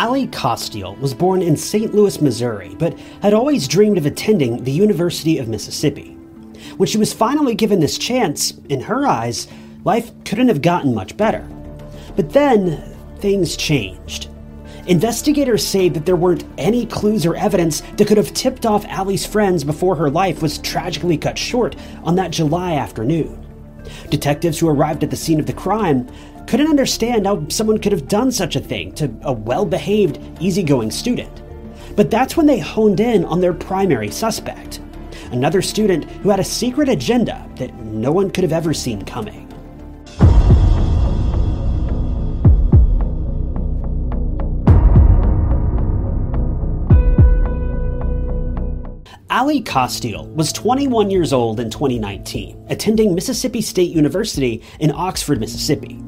Ally Kostial was born in St. Louis, Missouri, but had always dreamed of attending the University of Mississippi. When she was finally given this chance, in her eyes, life couldn't have gotten much better. But then, things changed. Investigators say that there weren't any clues or evidence that could have tipped off Ally's friends before her life was tragically cut short on that July afternoon. Detectives who arrived at the scene of the crime couldn't understand how someone could have done such a thing to a well-behaved, easygoing student. But that's when they honed in on their primary suspect, another student who had a secret agenda that no one could have ever seen coming. Ally Kostial was 21 years old in 2019, attending Mississippi State University in Oxford, Mississippi.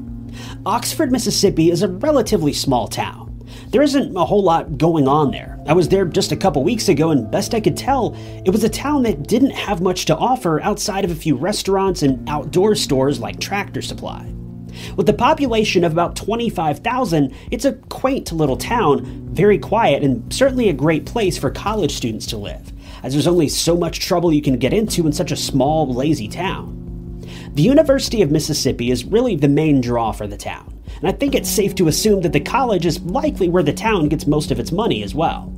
Oxford, Mississippi is a relatively small town. There isn't a whole lot going on there. I was there just a couple weeks ago, and best I could tell, it was a town that didn't have much to offer outside of a few restaurants and outdoor stores like Tractor Supply. With a population of about 25,000, it's a quaint little town, very quiet, and certainly a great place for college students to live, as there's only so much trouble you can get into in such a small, lazy town. The University of Mississippi is really the main draw for the town, and I think it's safe to assume that the college is likely where the town gets most of its money as well.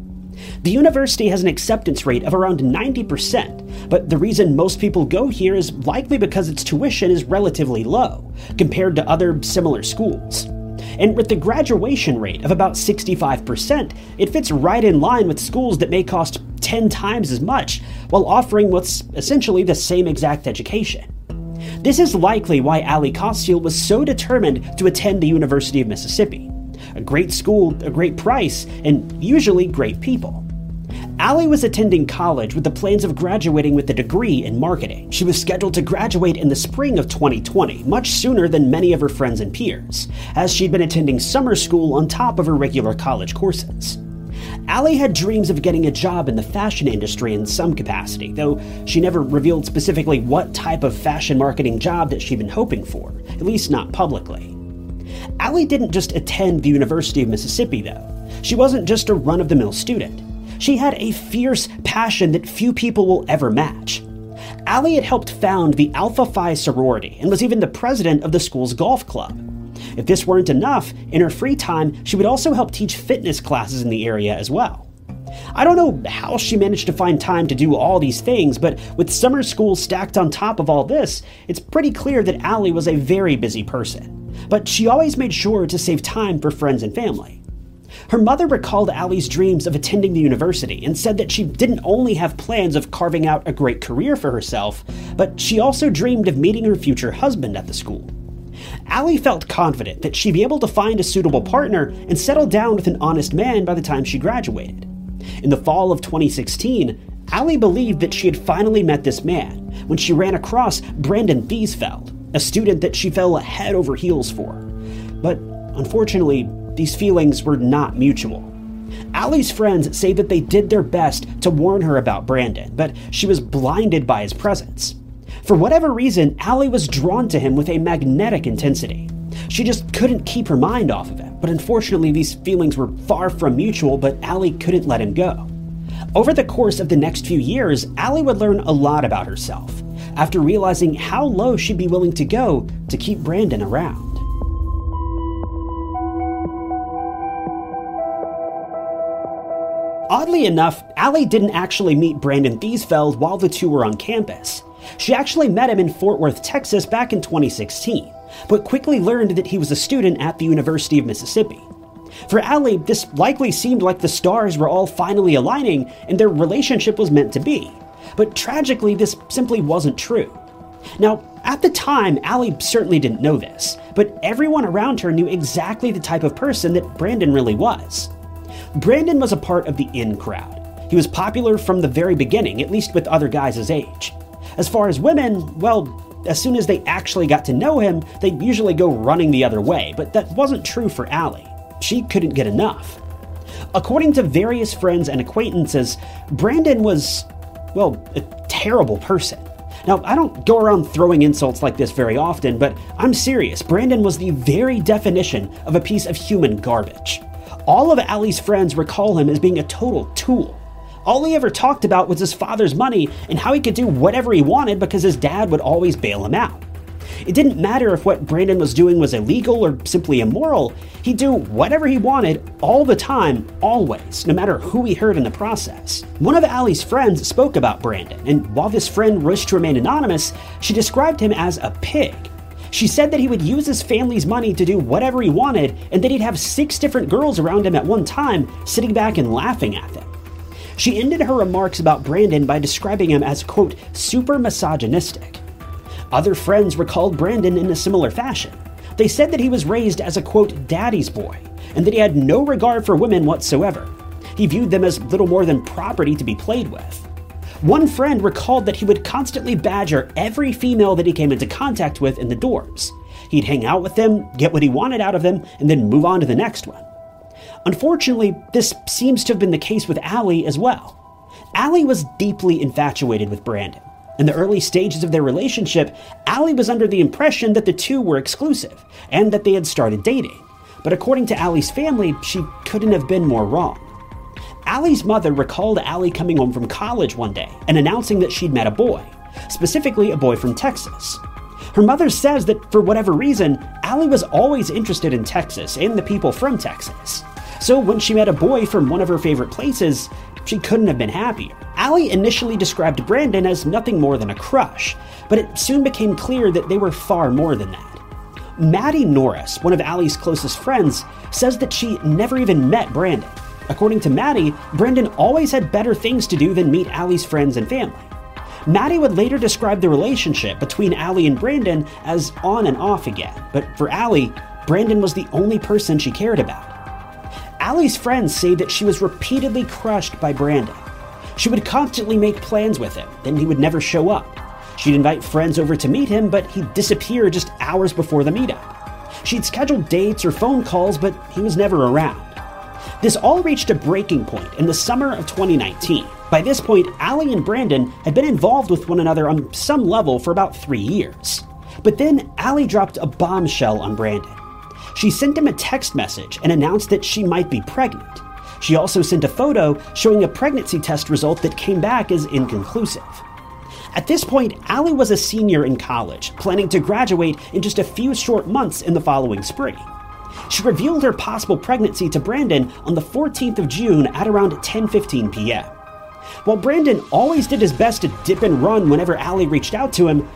The university has an acceptance rate of around 90%, but the reason most people go here is likely because its tuition is relatively low, compared to other similar schools. And with the graduation rate of about 65%, it fits right in line with schools that may cost 10 times as much, while offering what's essentially the same exact education. This is likely why Ally Kostial was so determined to attend the University of Mississippi. A great school, a great price, and usually great people. Ally was attending college with the plans of graduating with a degree in marketing. She was scheduled to graduate in the spring of 2020, much sooner than many of her friends and peers, as she'd been attending summer school on top of her regular college courses. Ally had dreams of getting a job in the fashion industry in some capacity, though she never revealed specifically what type of fashion marketing job that she'd been hoping for, at least not publicly. Ally didn't just attend the University of Mississippi, though. She wasn't just a run-of-the-mill student. She had a fierce passion that few people will ever match. Ally had helped found the Alpha Phi sorority and was even the president of the school's golf club. If this weren't enough, in her free time, she would also help teach fitness classes in the area as well. I don't know how she managed to find time to do all these things, but with summer school stacked on top of all this, it's pretty clear that Ally was a very busy person. But she always made sure to save time for friends and family. Her mother recalled Ally's dreams of attending the university and said that she didn't only have plans of carving out a great career for herself, but she also dreamed of meeting her future husband at the school. Ally felt confident that she'd be able to find a suitable partner and settle down with an honest man by the time she graduated. In the fall of 2016, Ally believed that she had finally met this man when she ran across Brandon Thiesfeld, a student that she fell head over heels for. But unfortunately, these feelings were not mutual. Ally's friends say that they did their best to warn her about Brandon, but she was blinded by his presence. For whatever reason, Ally was drawn to him with a magnetic intensity. She just couldn't keep her mind off of him, but unfortunately these feelings were far from mutual, but Ally couldn't let him go. Over the course of the next few years, Ally would learn a lot about herself, after realizing how low she'd be willing to go to keep Brandon around. Oddly enough, Ally didn't actually meet Brandon Thiesfeld while the two were on campus. She actually met him in Fort Worth, Texas back in 2016, but quickly learned that he was a student at the University of Mississippi. For Ally, this likely seemed like the stars were all finally aligning and their relationship was meant to be, but tragically this simply wasn't true. Now, at the time, Ally certainly didn't know this, but everyone around her knew exactly the type of person that Brandon really was. Brandon was a part of the in crowd. He was popular from the very beginning, at least with other guys his age. As far as women, well, as soon as they actually got to know him, they'd usually go running the other way, but that wasn't true for Ally. She couldn't get enough. According to various friends and acquaintances, Brandon was, well, a terrible person. Now, I don't go around throwing insults like this very often, but I'm serious. Brandon was the very definition of a piece of human garbage. All of Ally's friends recall him as being a total tool. All he ever talked about was his father's money and how he could do whatever he wanted because his dad would always bail him out. It didn't matter if what Brandon was doing was illegal or simply immoral, he'd do whatever he wanted all the time, always, no matter who he hurt in the process. One of Ally's friends spoke about Brandon, and while this friend wished to remain anonymous, she described him as a pig. She said that he would use his family's money to do whatever he wanted, and that he'd have 6 different girls around him at one time, sitting back and laughing at them. She ended her remarks about Brandon by describing him as, quote, super misogynistic. Other friends recalled Brandon in a similar fashion. They said that he was raised as a, quote, daddy's boy, and that he had no regard for women whatsoever. He viewed them as little more than property to be played with. One friend recalled that he would constantly badger every female that he came into contact with in the dorms. He'd hang out with them, get what he wanted out of them, and then move on to the next one. Unfortunately, this seems to have been the case with Ally as well. Ally was deeply infatuated with Brandon. In the early stages of their relationship, Ally was under the impression that the two were exclusive, and that they had started dating. But according to Ally's family, she couldn't have been more wrong. Ally's mother recalled Ally coming home from college one day and announcing that she'd met a boy, specifically a boy from Texas. Her mother says that for whatever reason, Ally was always interested in Texas and the people from Texas. So when she met a boy from one of her favorite places, she couldn't have been happier. Ally initially described Brandon as nothing more than a crush, but it soon became clear that they were far more than that. Maddie Norris, one of Ally's closest friends, says that she never even met Brandon. According to Maddie, Brandon always had better things to do than meet Ally's friends and family. Maddie would later describe the relationship between Ally and Brandon as on and off again, but for Ally, Brandon was the only person she cared about. Ally's friends say that she was repeatedly crushed by Brandon. She would constantly make plans with him, then he would never show up. She'd invite friends over to meet him, but he'd disappear just hours before the meetup. She'd schedule dates or phone calls, but he was never around. This all reached a breaking point in the summer of 2019. By this point, Ally and Brandon had been involved with one another on some level for about 3 years. But then Ally dropped a bombshell on Brandon. She sent him a text message and announced that she might be pregnant. She also sent a photo showing a pregnancy test result that came back as inconclusive. At this point, Ally was a senior in college, planning to graduate in just a few short months in the following spring. She revealed her possible pregnancy to Brandon on the 14th of June at around 10:15 p.m. While Brandon always did his best to dip and run whenever Ally reached out to him,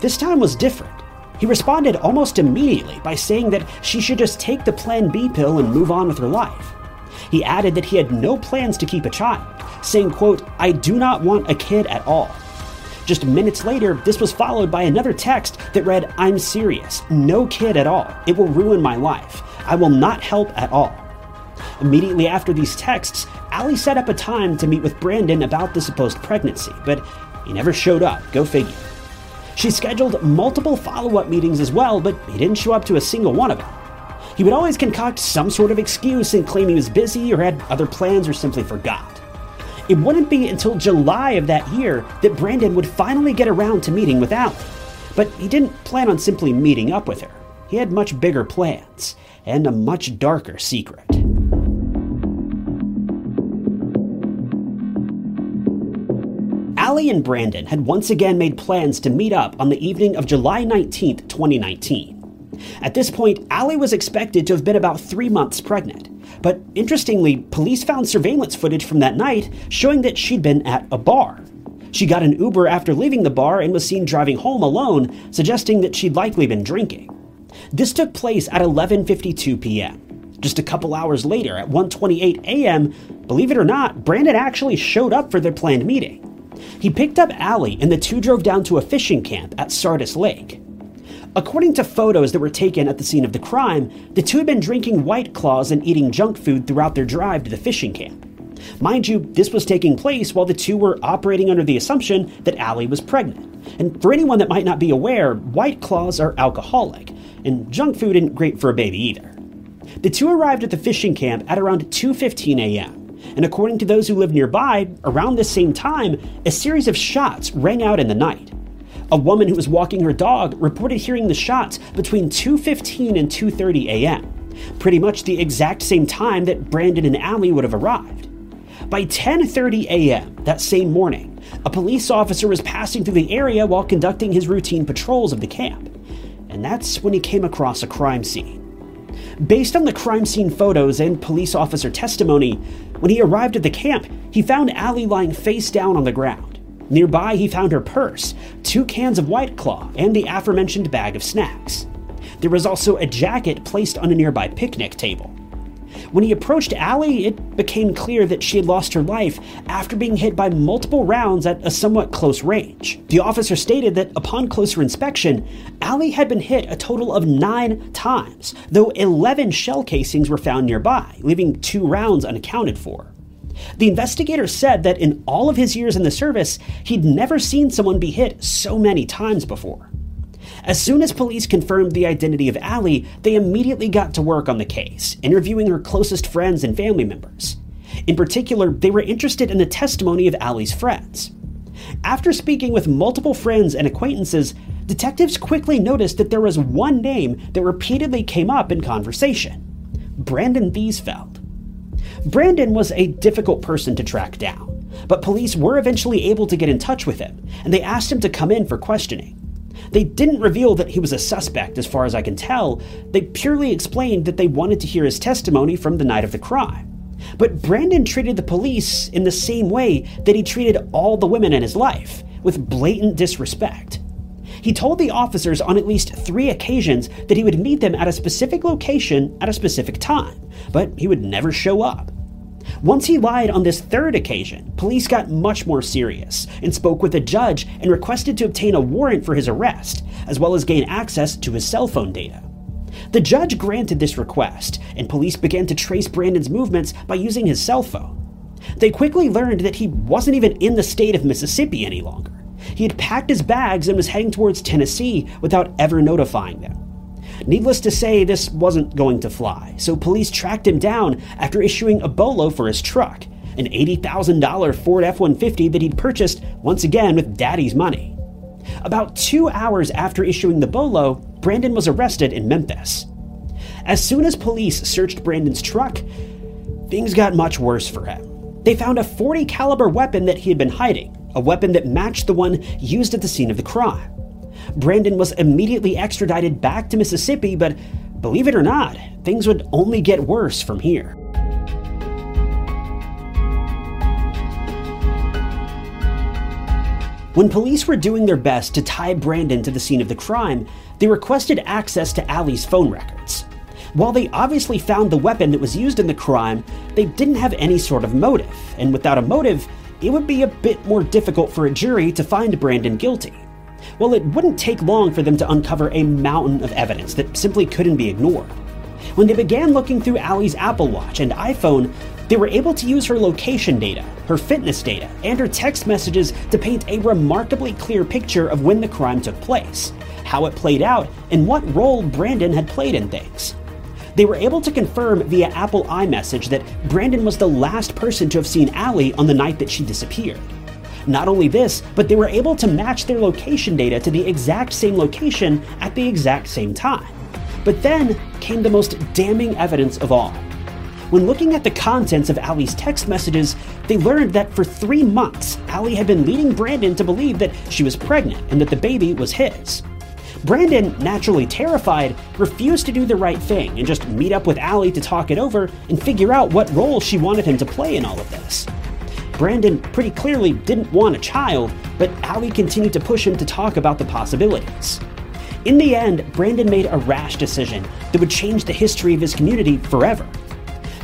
this time was different. He responded almost immediately by saying that she should just take the Plan B pill and move on with her life. He added that he had no plans to keep a child, saying, quote, "I do not want a kid at all." Just minutes later, this was followed by another text that read, "I'm serious, no kid at all. It will ruin my life. I will not help at all." Immediately after these texts, Ally set up a time to meet with Brandon about the supposed pregnancy, but he never showed up, go figure. She scheduled multiple follow-up meetings as well, but he didn't show up to a single one of them. He would always concoct some sort of excuse and claim he was busy or had other plans or simply forgot. It wouldn't be until July of that year that Brandon would finally get around to meeting with Ally. But he didn't plan on simply meeting up with her. He had much bigger plans, and a much darker secret. Ally and Brandon had once again made plans to meet up on the evening of July 19th, 2019. At this point, Ally was expected to have been about 3 months pregnant. But interestingly, police found surveillance footage from that night showing that she'd been at a bar. She got an Uber after leaving the bar and was seen driving home alone, suggesting that she'd likely been drinking. This took place at 11:52 p.m. Just a couple hours later, at 1:28 a.m., believe it or not, Brandon actually showed up for their planned meeting. He picked up Ally and the two drove down to a fishing camp at Sardis Lake. According to photos that were taken at the scene of the crime, the two had been drinking White Claws and eating junk food throughout their drive to the fishing camp. Mind you, this was taking place while the two were operating under the assumption that Ally was pregnant. And for anyone that might not be aware, White Claws are alcoholic, and junk food isn't great for a baby either. The two arrived at the fishing camp at around 2:15 a.m., and according to those who lived nearby, around this same time, a series of shots rang out in the night. A woman who was walking her dog reported hearing the shots between 2:15 and 2:30 a.m., pretty much the exact same time that Brandon and Ally would have arrived. By 10:30 a.m. that same morning, a police officer was passing through the area while conducting his routine patrols of the camp, and that's when he came across a crime scene. Based on the crime scene photos and police officer testimony, when he arrived at the camp, he found Ally lying face down on the ground. Nearby, he found her purse, 2 cans of White Claw, and the aforementioned bag of snacks. There was also a jacket placed on a nearby picnic table. When he approached Ally, it became clear that she had lost her life after being hit by multiple rounds at a somewhat close range. The officer stated that upon closer inspection, Ally had been hit a total of 9 times, though 11 shell casings were found nearby, leaving 2 rounds unaccounted for. The investigator said that in all of his years in the service, he'd never seen someone be hit so many times before. As soon as police confirmed the identity of Ally, they immediately got to work on the case, interviewing her closest friends and family members. In particular, they were interested in the testimony of Ally's friends. After speaking with multiple friends and acquaintances, detectives quickly noticed that there was one name that repeatedly came up in conversation: Brandon Thiesfeld. Brandon was a difficult person to track down, but police were eventually able to get in touch with him, and they asked him to come in for questioning. They didn't reveal that he was a suspect, as far as I can tell. They purely explained that they wanted to hear his testimony from the night of the crime. But Brandon treated the police in the same way that he treated all the women in his life, with blatant disrespect. He told the officers on at least 3 occasions that he would meet them at a specific location at a specific time, but he would never show up. Once he lied on this 3rd occasion, police got much more serious and spoke with a judge and requested to obtain a warrant for his arrest, as well as gain access to his cell phone data. The judge granted this request, and police began to trace Brandon's movements by using his cell phone. They quickly learned that he wasn't even in the state of Mississippi any longer. He had packed his bags and was heading towards Tennessee without ever notifying them. Needless to say, this wasn't going to fly, so police tracked him down after issuing a BOLO for his truck, an $80,000 Ford F-150 that he'd purchased, once again, with daddy's money. About 2 hours after issuing the BOLO, Brandon was arrested in Memphis. As soon as police searched Brandon's truck, things got much worse for him. They found a .40 caliber weapon that he had been hiding, a weapon that matched the one used at the scene of the crime. Brandon was immediately extradited back to Mississippi, but believe it or not, things would only get worse from here. When police were doing their best to tie Brandon to the scene of the crime, they requested access to Ally's phone records. While they obviously found the weapon that was used in the crime, they didn't have any sort of motive, and without a motive, it would be a bit more difficult for a jury to find Brandon guilty. Well, it wouldn't take long for them to uncover a mountain of evidence that simply couldn't be ignored. When they began looking through Ally's Apple Watch and iPhone, they were able to use her location data, her fitness data, and her text messages to paint a remarkably clear picture of when the crime took place, how it played out, and what role Brandon had played in things. They were able to confirm via Apple iMessage that Brandon was the last person to have seen Ally on the night that she disappeared. Not only this, but they were able to match their location data to the exact same location at the exact same time. But then came the most damning evidence of all. When looking at the contents of Ally's text messages, they learned that for 3 months, Ally had been leading Brandon to believe that she was pregnant and that the baby was his. Brandon, naturally terrified, refused to do the right thing and just meet up with Ally to talk it over and figure out what role she wanted him to play in all of this. Brandon pretty clearly didn't want a child, but Ally continued to push him to talk about the possibilities. In the end, Brandon made a rash decision that would change the history of his community forever.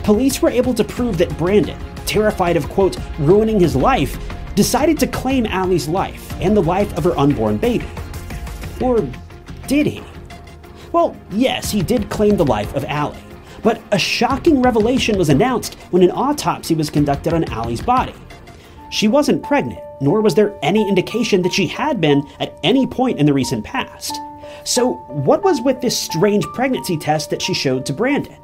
Police were able to prove that Brandon, terrified of, quote, ruining his life, decided to claim Ally's life and the life of her unborn baby. Or did he? Well, yes, he did claim the life of Ally. But a shocking revelation was announced when an autopsy was conducted on Ally's body. She wasn't pregnant, nor was there any indication that she had been at any point in the recent past. So what was with this strange pregnancy test that she showed to Brandon?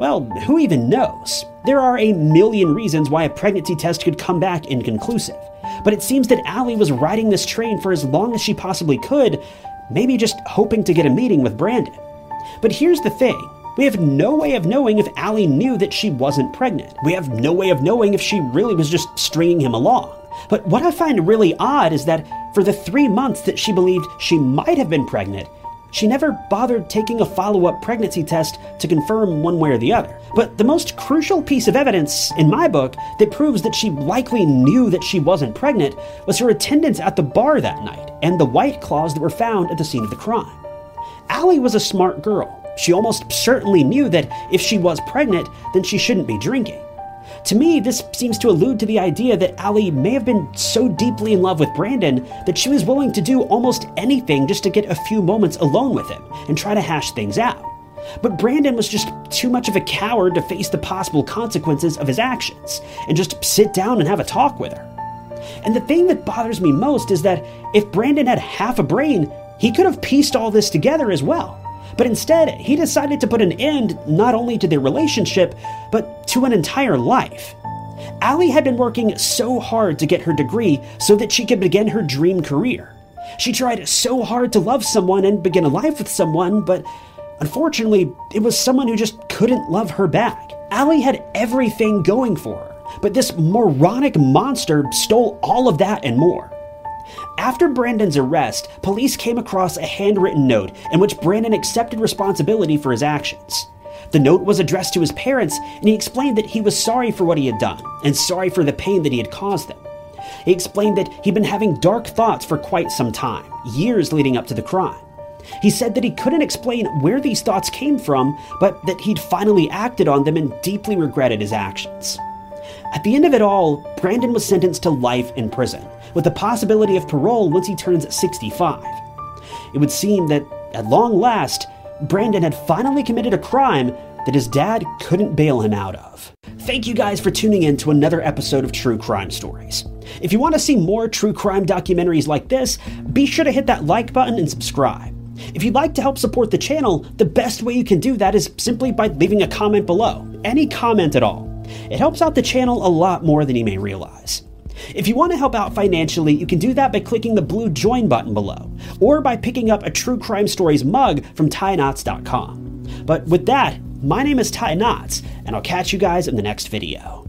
Well, who even knows? There are a million reasons why a pregnancy test could come back inconclusive. But it seems that Ally was riding this train for as long as she possibly could, maybe just hoping to get a meeting with Brandon. But here's the thing. We have no way of knowing if Ally knew that she wasn't pregnant. We have no way of knowing if she really was just stringing him along. But what I find really odd is that for the 3 months that she believed she might have been pregnant, she never bothered taking a follow-up pregnancy test to confirm one way or the other. But the most crucial piece of evidence, in my book, that proves that she likely knew that she wasn't pregnant was her attendance at the bar that night and the White Claws that were found at the scene of the crime. Ally was a smart girl. She almost certainly knew that if she was pregnant, then she shouldn't be drinking. To me, this seems to allude to the idea that Ally may have been so deeply in love with Brandon that she was willing to do almost anything just to get a few moments alone with him and try to hash things out. But Brandon was just too much of a coward to face the possible consequences of his actions and just sit down and have a talk with her. And the thing that bothers me most is that if Brandon had half a brain, he could have pieced all this together as well. But instead, he decided to put an end not only to their relationship, but to an entire life. Ally had been working so hard to get her degree so that she could begin her dream career. She tried so hard to love someone and begin a life with someone, but unfortunately, it was someone who just couldn't love her back. Ally had everything going for her, but this moronic monster stole all of that and more. After Brandon's arrest, police came across a handwritten note in which Brandon accepted responsibility for his actions. The note was addressed to his parents, and he explained that he was sorry for what he had done and sorry for the pain that he had caused them. He explained that he'd been having dark thoughts for quite some time, years leading up to the crime. He said that he couldn't explain where these thoughts came from, but that he'd finally acted on them and deeply regretted his actions. At the end of it all, Brandon was sentenced to life in prison, with the possibility of parole once he turns 65. It would seem that, at long last, Brandon had finally committed a crime that his dad couldn't bail him out of. Thank you guys for tuning in to another episode of True Crime Stories. If you want to see more true crime documentaries like this, be sure to hit that like button and subscribe. If you'd like to help support the channel, the best way you can do that is simply by leaving a comment below, any comment at all. It helps out the channel a lot more than you may realize. If you want to help out financially, you can do that by clicking the blue join button below, or by picking up a True Crime Stories mug from TyKnotts.com. But with that, my name is Ty Knotts, and I'll catch you guys in the next video.